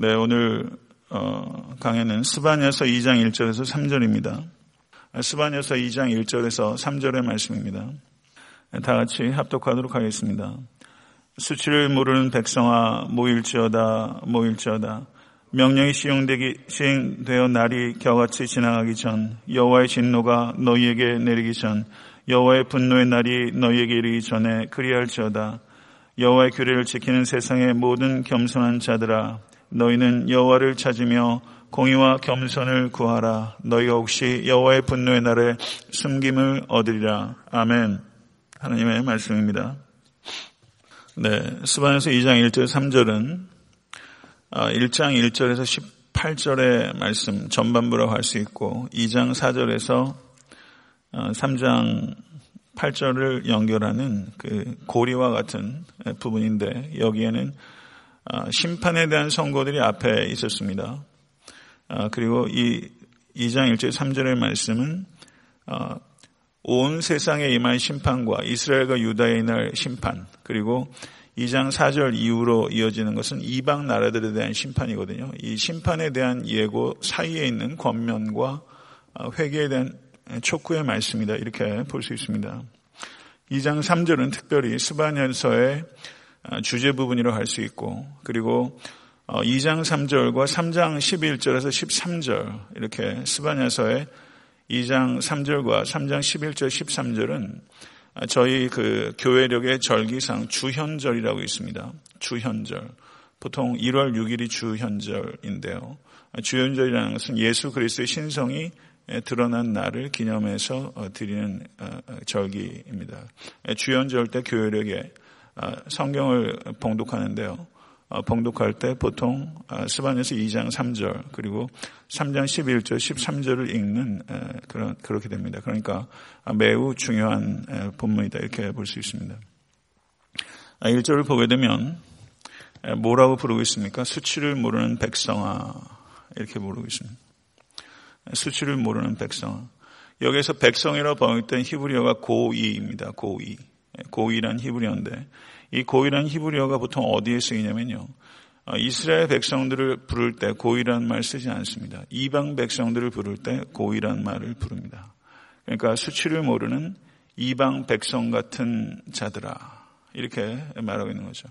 네, 오늘 강의는 스바냐서 2장 1절에서 3절입니다. 스바냐서 2장 1절에서 3절의 말씀입니다. 다 같이 합독하도록 하겠습니다. 수치를 모르는 백성아, 모일지어다, 모일지어다. 명령이 시행되어 날이 겨같이 지나가기 전, 여호와의 진노가 너희에게 내리기 전, 여호와의 분노의 날이 너희에게 이르기 전에 그리할지어다. 여호와의 규례를 지키는 세상의 모든 겸손한 자들아, 너희는 여호와를 찾으며 공의와 겸손을 구하라. 너희가 혹시 여호와의 분노의 날에 숨김을 얻으리라. 아멘. 하나님의 말씀입니다. 네, 스바냐서 2장 1절 3절은 1장 1절에서 18절의 말씀 전반부라고 할 수 있고, 2장 4절에서 3장 8절을 연결하는 그 고리와 같은 부분인데, 여기에는 심판에 대한 선고들이 앞에 있었습니다. 그리고 이 2장 1절 3절의 말씀은 온 세상에 임한 심판과 이스라엘과 유다에 인할 심판, 그리고 2장 4절 이후로 이어지는 것은 이방 나라들에 대한 심판이거든요. 이 심판에 대한 예고 사이에 있는 권면과 회개에 대한 촉구의 말씀이다, 이렇게 볼 수 있습니다. 2장 3절은 특별히 스바냐서의 주제 부분이라고 할 수 있고, 그리고 2장 3절과 3장 11절에서 13절, 이렇게 스바냐서의 2장 3절과 3장 11절 13절은 저희 그 교회력의 절기상 주현절이라고 있습니다. 주현절. 보통 1월 6일이 주현절인데요. 주현절이라는 것은 예수 그리스도의 신성이 드러난 날을 기념해서 드리는 절기입니다. 주현절 때 교회력에 성경을 봉독하는데요. 봉독할 때 보통 스바냐서 2장 3절 그리고 3장 11절 13절을 읽는 그렇게 됩니다. 그러니까 매우 중요한 본문이다, 이렇게 볼 수 있습니다. 1절을 보게 되면 뭐라고 부르고 있습니까? 수치를 모르는 백성아, 이렇게 부르고 있습니다. 수치를 모르는 백성아. 여기에서 백성이라고 번역된 히브리어가 고이입니다. 고이. 고이란 히브리어인데, 이 고이란 히브리어가 보통 어디에 쓰이냐면요, 이스라엘 백성들을 부를 때 고이란 말 쓰지 않습니다. 이방 백성들을 부를 때 고이란 말을 부릅니다. 그러니까 수치를 모르는 이방 백성 같은 자들아, 이렇게 말하고 있는 거죠.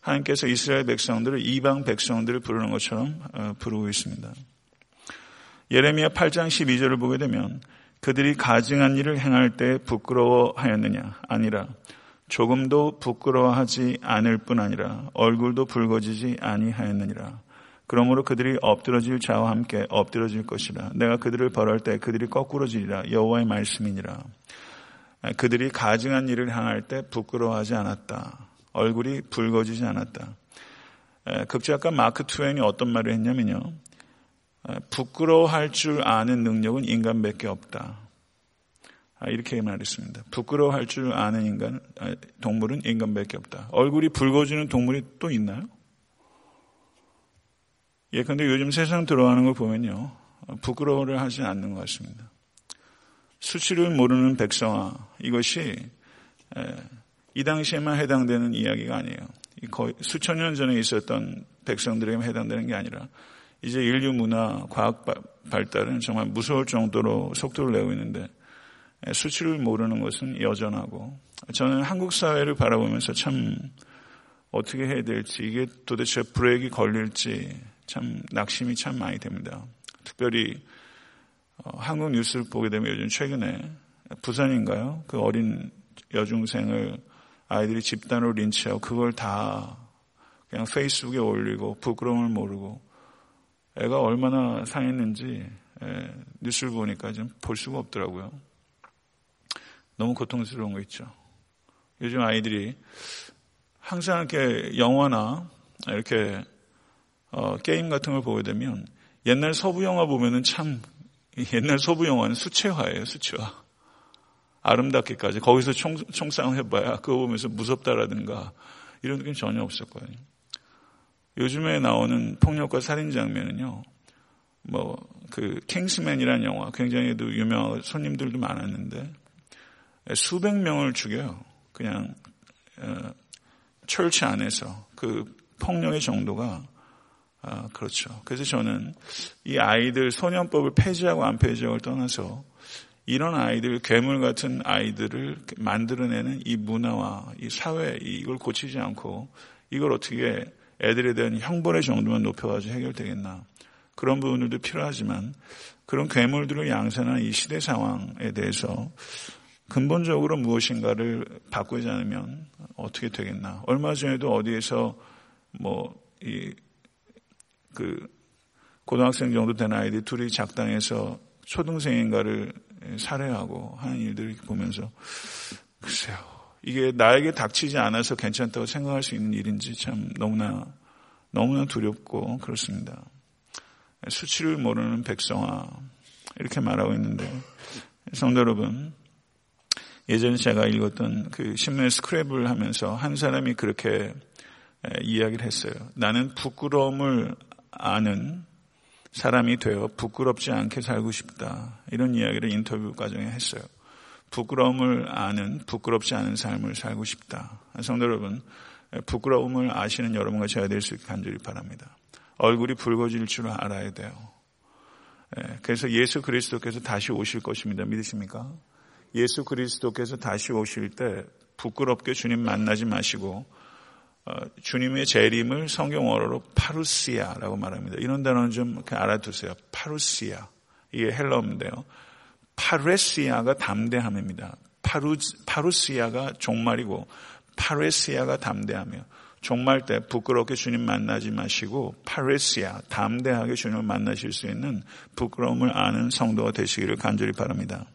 하나님께서 이스라엘 백성들을 이방 백성들을 부르는 것처럼 부르고 있습니다. 예레미야 8장 12절을 보게 되면, 그들이 가증한 일을 행할 때 부끄러워하였느냐? 아니라, 조금도 부끄러워하지 않을 뿐 아니라 얼굴도 붉어지지 아니하였느니라. 그러므로 그들이 엎드러질 자와 함께 엎드러질 것이라. 내가 그들을 벌할 때 그들이 거꾸러지리라. 여호와의 말씀이니라. 그들이 가증한 일을 향할 때 부끄러워하지 않았다. 얼굴이 붉어지지 않았다. 극작가 마크 트웨인이 어떤 말을 했냐면요, 부끄러워할 줄 아는 능력은 인간밖에 없다, 이렇게 말했습니다. 부끄러워할 줄 아는 인간, 동물은 인간밖에 없다. 얼굴이 붉어지는 동물이 또 있나요? 예, 근데 요즘 세상 들어가는 걸 보면요, 부끄러워를 하지 않는 것 같습니다. 수치를 모르는 백성아, 이것이 이 당시에만 해당되는 이야기가 아니에요. 거의 수천 년 전에 있었던 백성들에게만 해당되는 게 아니라, 이제 인류 문화, 과학 발달은 정말 무서울 정도로 속도를 내고 있는데, 수치를 모르는 것은 여전하고, 저는 한국 사회를 바라보면서 참 어떻게 해야 될지, 이게 도대체 브레이크가 걸릴지 참 낙심이 참 많이 됩니다. 특별히 한국 뉴스를 보게 되면 요즘 최근에 부산인가요? 그 어린 여중생을 아이들이 집단으로 린치하고, 그걸 다 그냥 페이스북에 올리고 부끄러움을 모르고, 애가 얼마나 상했는지 뉴스를 보니까 좀 볼 수가 없더라고요. 너무 고통스러운 거 있죠. 요즘 아이들이 항상 이렇게 영화나 이렇게 게임 같은 걸 보게 되면, 옛날 서부 영화 보면은 참, 옛날 서부 영화는 수채화예요, 수채화. 아름답기까지. 거기서 총싸움 해봐야 그거 보면서 무섭다라든가 이런 느낌 전혀 없었거든요. 요즘에 나오는 폭력과 살인 장면은요, 킹스맨이라는 영화 굉장히도 유명하고 손님들도 많았는데, 수백 명을 죽여요. 그냥 철치 안에서. 그 폭력의 정도가 그렇죠. 그래서 저는 이 아이들 소년법을 폐지하고 안 폐지하고를 떠나서 이런 아이들, 괴물 같은 아이들을 만들어내는 이 문화와 이 사회, 이걸 고치지 않고 이걸 어떻게 애들에 대한 형벌의 정도만 높여가지고 해결되겠나. 그런 부분들도 필요하지만 그런 괴물들을 양산한 이 시대 상황에 대해서 근본적으로 무엇인가를 바꾸지 않으면 어떻게 되겠나. 얼마 전에도 어디에서 고등학생 정도 된 아이들이 둘이 작당해서 초등생인가를 살해하고 하는 일들을 보면서 글쎄요. 이게 나에게 닥치지 않아서 괜찮다고 생각할 수 있는 일인지 참 너무나 두렵고 그렇습니다. 수치를 모르는 백성아 이렇게 말하고 있는데 성도 여러분, 예전에 제가 읽었던 그 신문에 스크랩을 하면서 한 사람이 그렇게 이야기를 했어요. 나는 부끄러움을 아는 사람이 되어 부끄럽지 않게 살고 싶다. 이런 이야기를 인터뷰 과정에 했어요. 부끄러움을 아는 부끄럽지 않은 삶을 살고 싶다. 성도 여러분, 부끄러움을 아시는 여러분과 제가 될 수 있게 간절히 바랍니다. 얼굴이 붉어질 줄 알아야 돼요. 그래서 예수 그리스도께서 다시 오실 것입니다. 믿으십니까? 예수 그리스도께서 다시 오실 때 부끄럽게 주님 만나지 마시고 주님의 재림을 성경어로 파루시아라고 말합니다. 이런 단어는 좀 알아두세요. 파루시아. 이게 헬라어인데요. 파레시아가 담대함입니다. 파루시아가 종말이고 파레시아가 담대하며 종말 때 부끄럽게 주님 만나지 마시고 파레시아, 담대하게 주님을 만나실 수 있는 부끄러움을 아는 성도가 되시기를 간절히 바랍니다.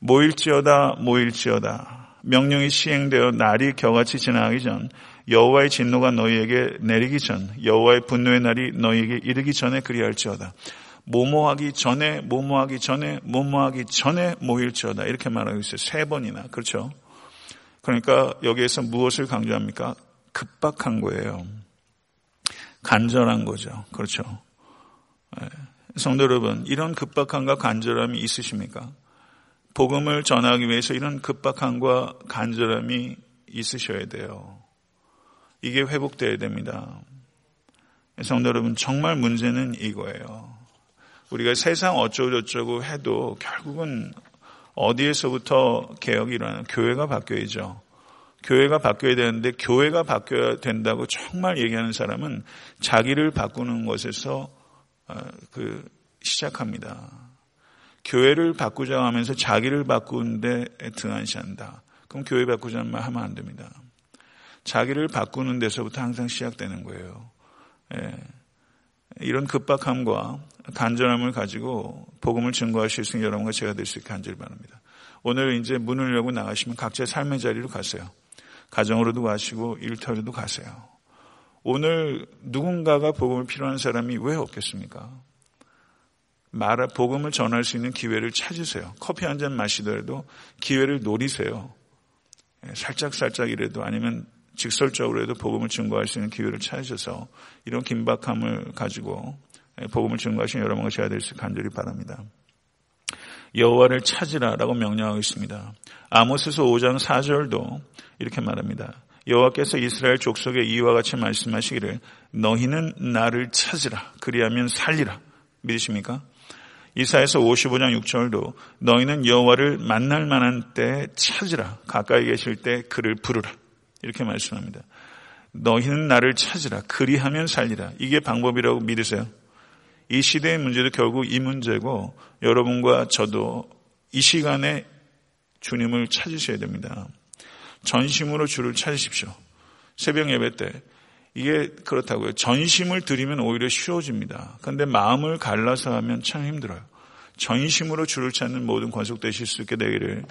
모일지어다 모일지어다 명령이 시행되어 날이 겨같이 지나가기 전 여호와의 진노가 너희에게 내리기 전 여호와의 분노의 날이 너희에게 이르기 전에 그리할지어다. 모모하기 전에 모일지어다 이렇게 말하고 있어요. 세 번이나. 그렇죠? 그러니까 여기에서 무엇을 강조합니까? 급박한 거예요. 간절한 거죠. 그렇죠? 성도 여러분, 이런 급박함과 간절함이 있으십니까? 복음을 전하기 위해서 이런 급박함과 간절함이 있으셔야 돼요. 이게 회복되어야 됩니다. 성도 여러분, 정말 문제는 이거예요. 우리가 세상 어쩌고저쩌고 해도 결국은 어디에서부터 개혁이 일어나는 교회가 바뀌어야죠. 교회가 바뀌어야 되는데 교회가 바뀌어야 된다고 정말 얘기하는 사람은 자기를 바꾸는 것에서 시작합니다. 교회를 바꾸자고 하면서 자기를 바꾸는데 등한시한다. 그럼 교회 바꾸자는 말 하면 안 됩니다. 자기를 바꾸는 데서부터 항상 시작되는 거예요. 이런 급박함과 간절함을 가지고 복음을 증거하실 수 있는 여러분과 제가 될 수 있게 간절히 바랍니다. 오늘 이제 문을 열고 나가시면 각자의 삶의 자리로 가세요. 가정으로도 가시고 일터로도 가세요. 오늘 누군가가 복음을 필요한 사람이 왜 없겠습니까? 복음을 전할 수 있는 기회를 찾으세요. 커피 한 잔 마시더라도 기회를 노리세요. 살짝살짝이라도 아니면 직설적으로라도 복음을 증거할 수 있는 기회를 찾으셔서 이런 긴박함을 가지고 복음을 증거하신 여러분과 제가 될 수 간절히 바랍니다. 여호와를 찾으라라고 명령하고 있습니다. 아모스서 5장 4절도 이렇게 말합니다. 여호와께서 이스라엘 족속에 이와 같이 말씀하시기를 너희는 나를 찾으라 그리하면 살리라. 믿으십니까? 이사야서 55장 6절도 너희는 여호와를 만날 만한 때에 찾으라. 가까이 계실 때 그를 부르라. 이렇게 말씀합니다. 너희는 나를 찾으라. 그리하면 살리라. 이게 방법이라고 믿으세요. 이 시대의 문제도 결국 이 문제고 여러분과 저도 이 시간에 주님을 찾으셔야 됩니다. 전심으로 주를 찾으십시오. 새벽 예배 때. 이게 그렇다고요. 전심을 드리면 오히려 쉬워집니다. 그런데 마음을 갈라서 하면 참 힘들어요. 전심으로 주를 찾는 모든 권속되실 수 있게 되기를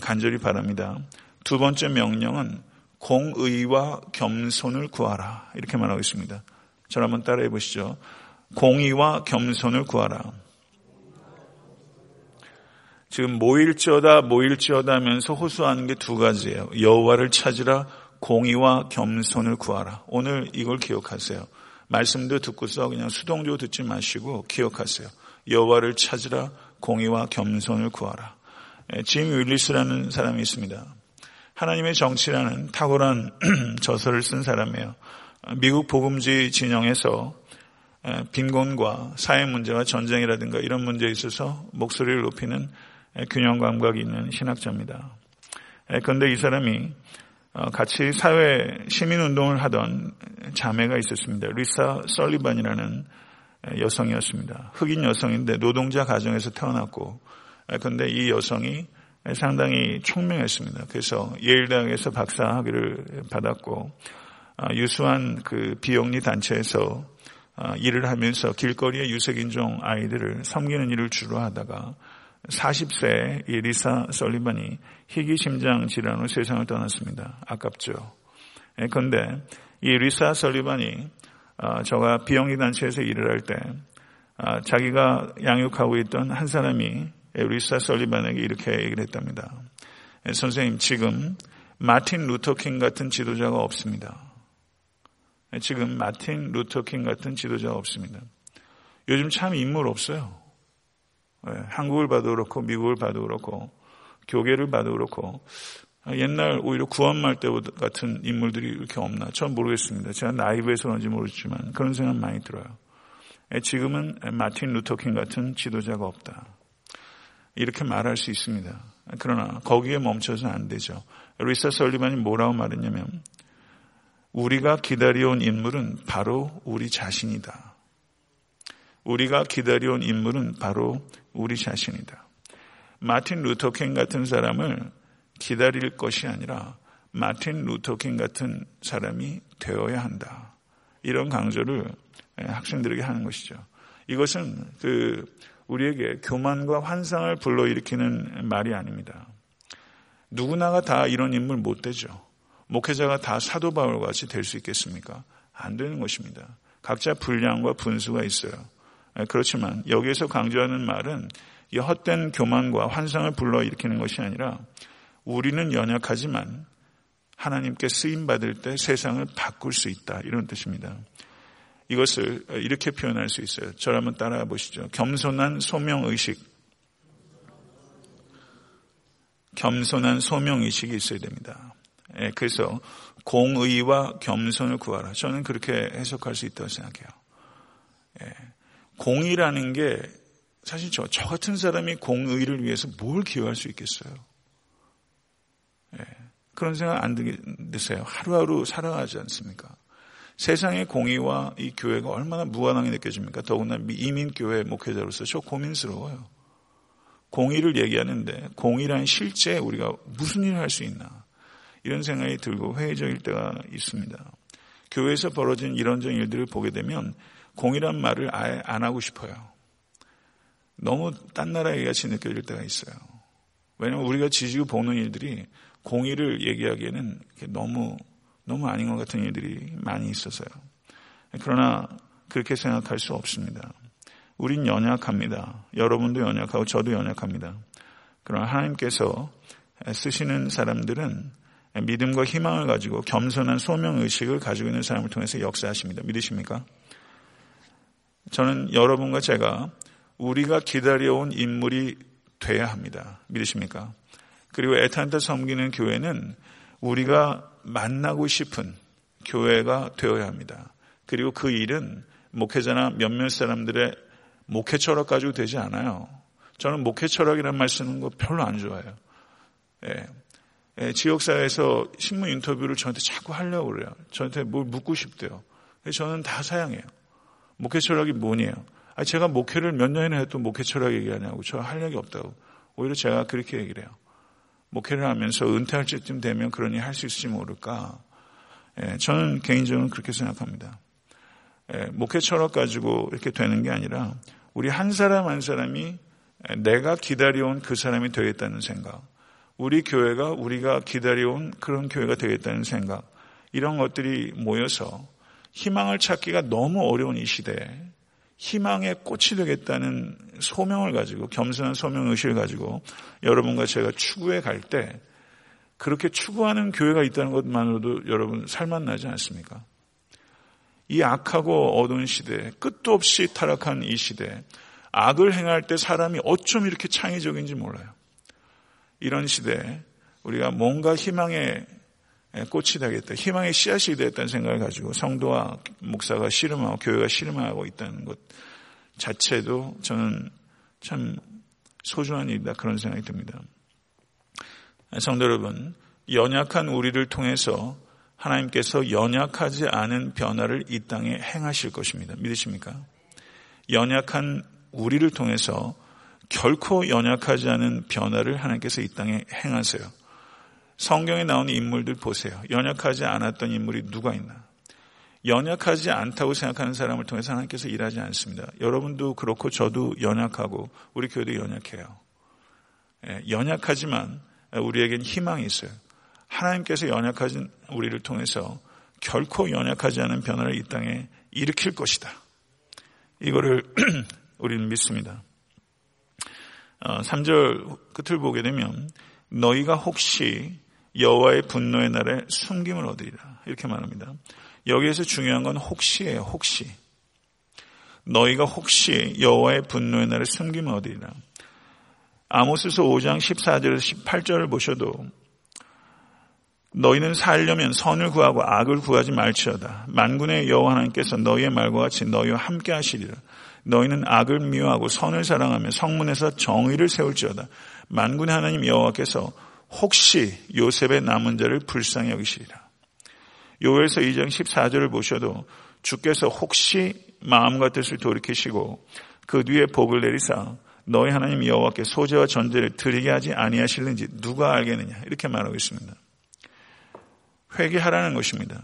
간절히 바랍니다. 두 번째 명령은 공의와 겸손을 구하라. 이렇게 말하고 있습니다. 저를 한번 따라해 보시죠. 공의와 겸손을 구하라. 지금 모일지어다 모일지어다 하면서 호소하는 게 두 가지예요. 여호와를 찾으라. 공의와 겸손을 구하라. 오늘 이걸 기억하세요. 말씀도 듣고서 그냥 수동적으로 듣지 마시고 기억하세요. 여호와를 찾으라. 공의와 겸손을 구하라. 짐 윌리스라는 사람이 있습니다. 하나님의 정치라는 탁월한 저서를 쓴 사람이에요. 미국 복음주의 진영에서 빈곤과 사회 문제와 전쟁이라든가 이런 문제에 있어서 목소리를 높이는 균형 감각이 있는 신학자입니다. 그런데 이 사람이 같이 사회 시민운동을 하던 자매가 있었습니다. 리사 설리반이라는 여성이었습니다. 흑인 여성인데 노동자 가정에서 태어났고, 그런데 이 여성이 상당히 총명했습니다. 그래서 예일대학에서 박사학위를 받았고, 유수한 그 비영리 단체에서 일을 하면서 길거리의 유색인종 아이들을 섬기는 일을 주로 하다가 40세의 이 리사 설리반이 희귀심장 질환으로 세상을 떠났습니다. 아깝죠. 그런데 이 리사 설리반이 저가 비영리 단체에서 일을 할 때 자기가 양육하고 있던 한 사람이 리사 설리반에게 이렇게 얘기를 했답니다. 선생님, 지금 마틴 루터킹 같은 지도자가 없습니다. 지금 마틴 루터킹 같은 지도자가 없습니다. 요즘 참 인물 없어요. 한국을 봐도 그렇고 미국을 봐도 그렇고 교계를 봐도 그렇고 옛날 오히려 구한말 때 같은 인물들이 이렇게 없나? 전 모르겠습니다. 제가 나이브에서 그런지 모르지만 그런 생각 많이 들어요. 지금은 마틴 루터킹 같은 지도자가 없다. 이렇게 말할 수 있습니다. 그러나 거기에 멈춰서는 안 되죠. 리사 설리반이 뭐라고 말했냐면, 우리가 기다려온 인물은 바로 우리 자신이다. 우리가 기다려온 인물은 바로 우리 자신이다. 마틴 루터킹 같은 사람을 기다릴 것이 아니라 마틴 루터킹 같은 사람이 되어야 한다. 이런 강조를 학생들에게 하는 것이죠. 이것은 우리에게 교만과 환상을 불러일으키는 말이 아닙니다. 누구나가 다 이런 인물 못 되죠. 목회자가 다 사도 바울과 같이 될 수 있겠습니까? 안 되는 것입니다. 각자 분량과 분수가 있어요. 그렇지만 여기에서 강조하는 말은 이 헛된 교만과 환상을 불러일으키는 것이 아니라, 우리는 연약하지만 하나님께 쓰임받을 때 세상을 바꿀 수 있다, 이런 뜻입니다. 이것을 이렇게 표현할 수 있어요. 저를 한번 따라가 보시죠. 겸손한 소명의식. 겸손한 소명의식이 있어야 됩니다. 그래서 공의와 겸손을 구하라. 저는 그렇게 해석할 수 있다고 생각해요. 공의라는 게 사실 저 같은 사람이 공의를 위해서 뭘 기여할 수 있겠어요? 그런 생각 안 드세요? 하루하루 살아가지 않습니까? 세상의 공의와 이 교회가 얼마나 무관하게 느껴집니까? 더구나 이민교회 목회자로서 저 고민스러워요. 공의를 얘기하는데 공의란 실제 우리가 무슨 일을 할 수 있나? 이런 생각이 들고 회의적일 때가 있습니다. 교회에서 벌어진 이런저런 일들을 보게 되면 공의란 말을 아예 안 하고 싶어요. 너무 딴 나라 얘기같이 느껴질 때가 있어요. 왜냐하면 우리가 지지고 보는 일들이 공의를 얘기하기에는 너무 아닌 것 같은 일들이 많이 있어서요. 그러나 그렇게 생각할 수 없습니다. 우린 연약합니다. 여러분도 연약하고 저도 연약합니다. 그러나 하나님께서 쓰시는 사람들은 믿음과 희망을 가지고 겸손한 소명의식을 가지고 있는 사람을 통해서 역사하십니다. 믿으십니까? 저는 여러분과 제가 우리가 기다려온 인물이 돼야 합니다. 믿으십니까? 그리고 애틀랜타 섬기는 교회는 우리가 만나고 싶은 교회가 되어야 합니다. 그리고 그 일은 목회자나 몇몇 사람들의 목회 철학 가지고 되지 않아요. 저는 목회 철학이라는 말 쓰는 거 별로 안 좋아해요. 지역사회에서 신문 인터뷰를 저한테 자꾸 하려고 그래요. 저한테 뭘 묻고 싶대요. 저는 다 사양해요. 목회 철학이 뭐냐? 제가 목회를 몇 년이나 해도 목회 철학 얘기하냐고. 저 할 얘기 없다고. 오히려 제가 그렇게 얘기를 해요. 목회를 하면서 은퇴할 때쯤 되면 그런 일 할 수 있을지 모를까. 저는 개인적으로 그렇게 생각합니다. 목회 철학 가지고 이렇게 되는 게 아니라 우리 한 사람 한 사람이 내가 기다려온 그 사람이 되겠다는 생각. 우리 교회가 우리가 기다려온 그런 교회가 되겠다는 생각, 이런 것들이 모여서 희망을 찾기가 너무 어려운 이 시대에 희망의 꽃이 되겠다는 소명을 가지고, 겸손한 소명의식을 가지고 여러분과 제가 추구해 갈 때 그렇게 추구하는 교회가 있다는 것만으로도 여러분 살맛 나지 않습니까? 이 악하고 어두운 시대에, 끝도 없이 타락한 이 시대에 악을 행할 때 사람이 어쩜 이렇게 창의적인지 몰라요. 이런 시대에 우리가 뭔가 희망의 꽃이 되겠다, 희망의 씨앗이 되겠다는 생각을 가지고 성도와 목사가 씨름하고 교회가 씨름하고 있다는 것 자체도 저는 참 소중한 일이다, 그런 생각이 듭니다. 성도 여러분, 연약한 우리를 통해서 하나님께서 연약하지 않은 변화를 이 땅에 행하실 것입니다. 믿으십니까? 연약한 우리를 통해서 결코 연약하지 않은 변화를 하나님께서 이 땅에 행하세요. 성경에 나오는 인물들 보세요. 연약하지 않았던 인물이 누가 있나? 연약하지 않다고 생각하는 사람을 통해서 하나님께서 일하지 않습니다. 여러분도 그렇고 저도 연약하고 우리 교회도 연약해요. 연약하지만 우리에겐 희망이 있어요. 하나님께서 연약하신 우리를 통해서 결코 연약하지 않은 변화를 이 땅에 일으킬 것이다. 이거를 우리는 믿습니다. 3절 끝을 보게 되면 너희가 혹시 여호와의 분노의 날에 숨김을 얻으리라, 이렇게 말합니다. 여기에서 중요한 건 혹시예요. 혹시. 너희가 혹시 여호와의 분노의 날에 숨김을 얻으리라. 아모스서 5장 14절에서 18절을 보셔도 너희는 살려면 선을 구하고 악을 구하지 말지어다. 만군의 여호와 하나님께서 너희의 말과 같이 너희와 함께 하시리라. 너희는 악을 미워하고 선을 사랑하며 성문에서 정의를 세울지어다. 만군의 하나님 여호와께서 혹시 요셉의 남은 자를 불쌍히 여기시리라. 요엘서 2장 14절을 보셔도 주께서 혹시 마음과 뜻을 돌이키시고 그 뒤에 복을 내리사 너희 하나님 여호와께 소제와 전제를 드리게 하지 아니하실는지 누가 알겠느냐, 이렇게 말하고 있습니다. 회개하라는 것입니다.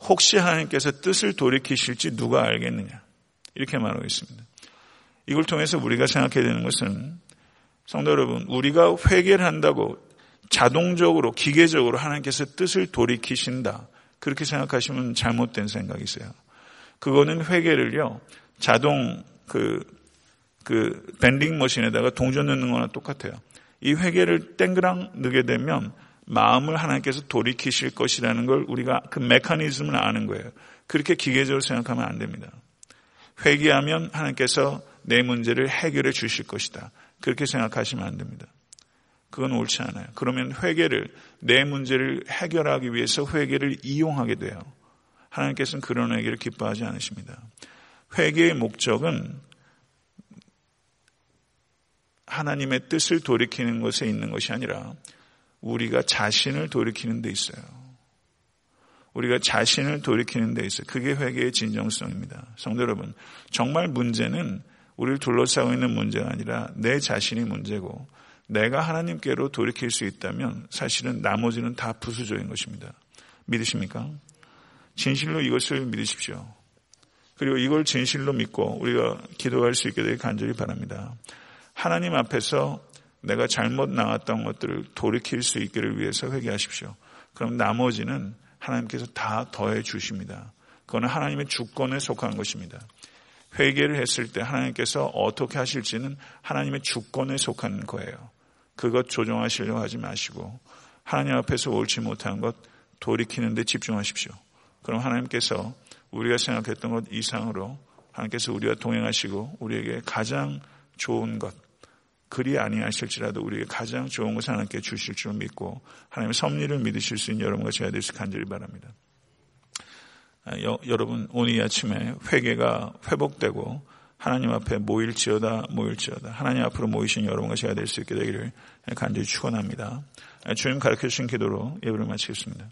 혹시 하나님께서 뜻을 돌이키실지 누가 알겠느냐, 이렇게 말하고 있습니다. 이걸 통해서 우리가 생각해야 되는 것은, 성도 여러분, 우리가 회개를 한다고 자동적으로 기계적으로 하나님께서 뜻을 돌이키신다, 그렇게 생각하시면 잘못된 생각이 있어요. 그거는 회개를요, 자동 그 밴딩 머신에다가 동전 넣는 거나 똑같아요. 이 회개를 땡그랑 넣게 되면 마음을 하나님께서 돌이키실 것이라는 걸 우리가 그 메커니즘을 아는 거예요. 그렇게 기계적으로 생각하면 안 됩니다. 회개하면 하나님께서 내 문제를 해결해 주실 것이다, 그렇게 생각하시면 안 됩니다. 그건 옳지 않아요. 그러면 회개를, 내 문제를 해결하기 위해서 회개를 이용하게 돼요. 하나님께서는 그런 회개를 기뻐하지 않으십니다. 회개의 목적은 하나님의 뜻을 돌이키는 것에 있는 것이 아니라 우리가 자신을 돌이키는 데 있어요. 우리가 자신을 돌이키는 데 있어요. 그게 회개의 진정성입니다. 성도 여러분, 정말 문제는 우리를 둘러싸고 있는 문제가 아니라 내 자신이 문제고, 내가 하나님께로 돌이킬 수 있다면 사실은 나머지는 다 부수적인 것입니다. 믿으십니까? 진실로 이것을 믿으십시오. 그리고 이걸 진실로 믿고 우리가 기도할 수 있게 되길 간절히 바랍니다. 하나님 앞에서 내가 잘못 나갔던 것들을 돌이킬 수 있기를 위해서 회개하십시오. 그럼 나머지는 하나님께서 다 더해 주십니다. 그거는 하나님의 주권에 속한 것입니다. 회개를 했을 때 하나님께서 어떻게 하실지는 하나님의 주권에 속한 거예요. 그것 조정하시려고 하지 마시고 하나님 앞에서 옳지 못한 것 돌이키는 데 집중하십시오. 그럼 하나님께서 우리가 생각했던 것 이상으로 하나님께서 우리와 동행하시고 우리에게 가장 좋은 것, 그리 아니하실지라도 우리에게 가장 좋은 것을 하나님께 주실 줄 믿고 하나님의 섭리를 믿으실 수 있는 여러분과 제가 될 수 간절히 바랍니다. 여러분, 오늘 이 아침에 회개가 회복되고 하나님 앞에 모일지어다, 모일지어다, 하나님 앞으로 모이신 여러분과 제가 될 수 있게 되기를 간절히 축원합니다. 주님 가르쳐주신 기도로 예배를 마치겠습니다.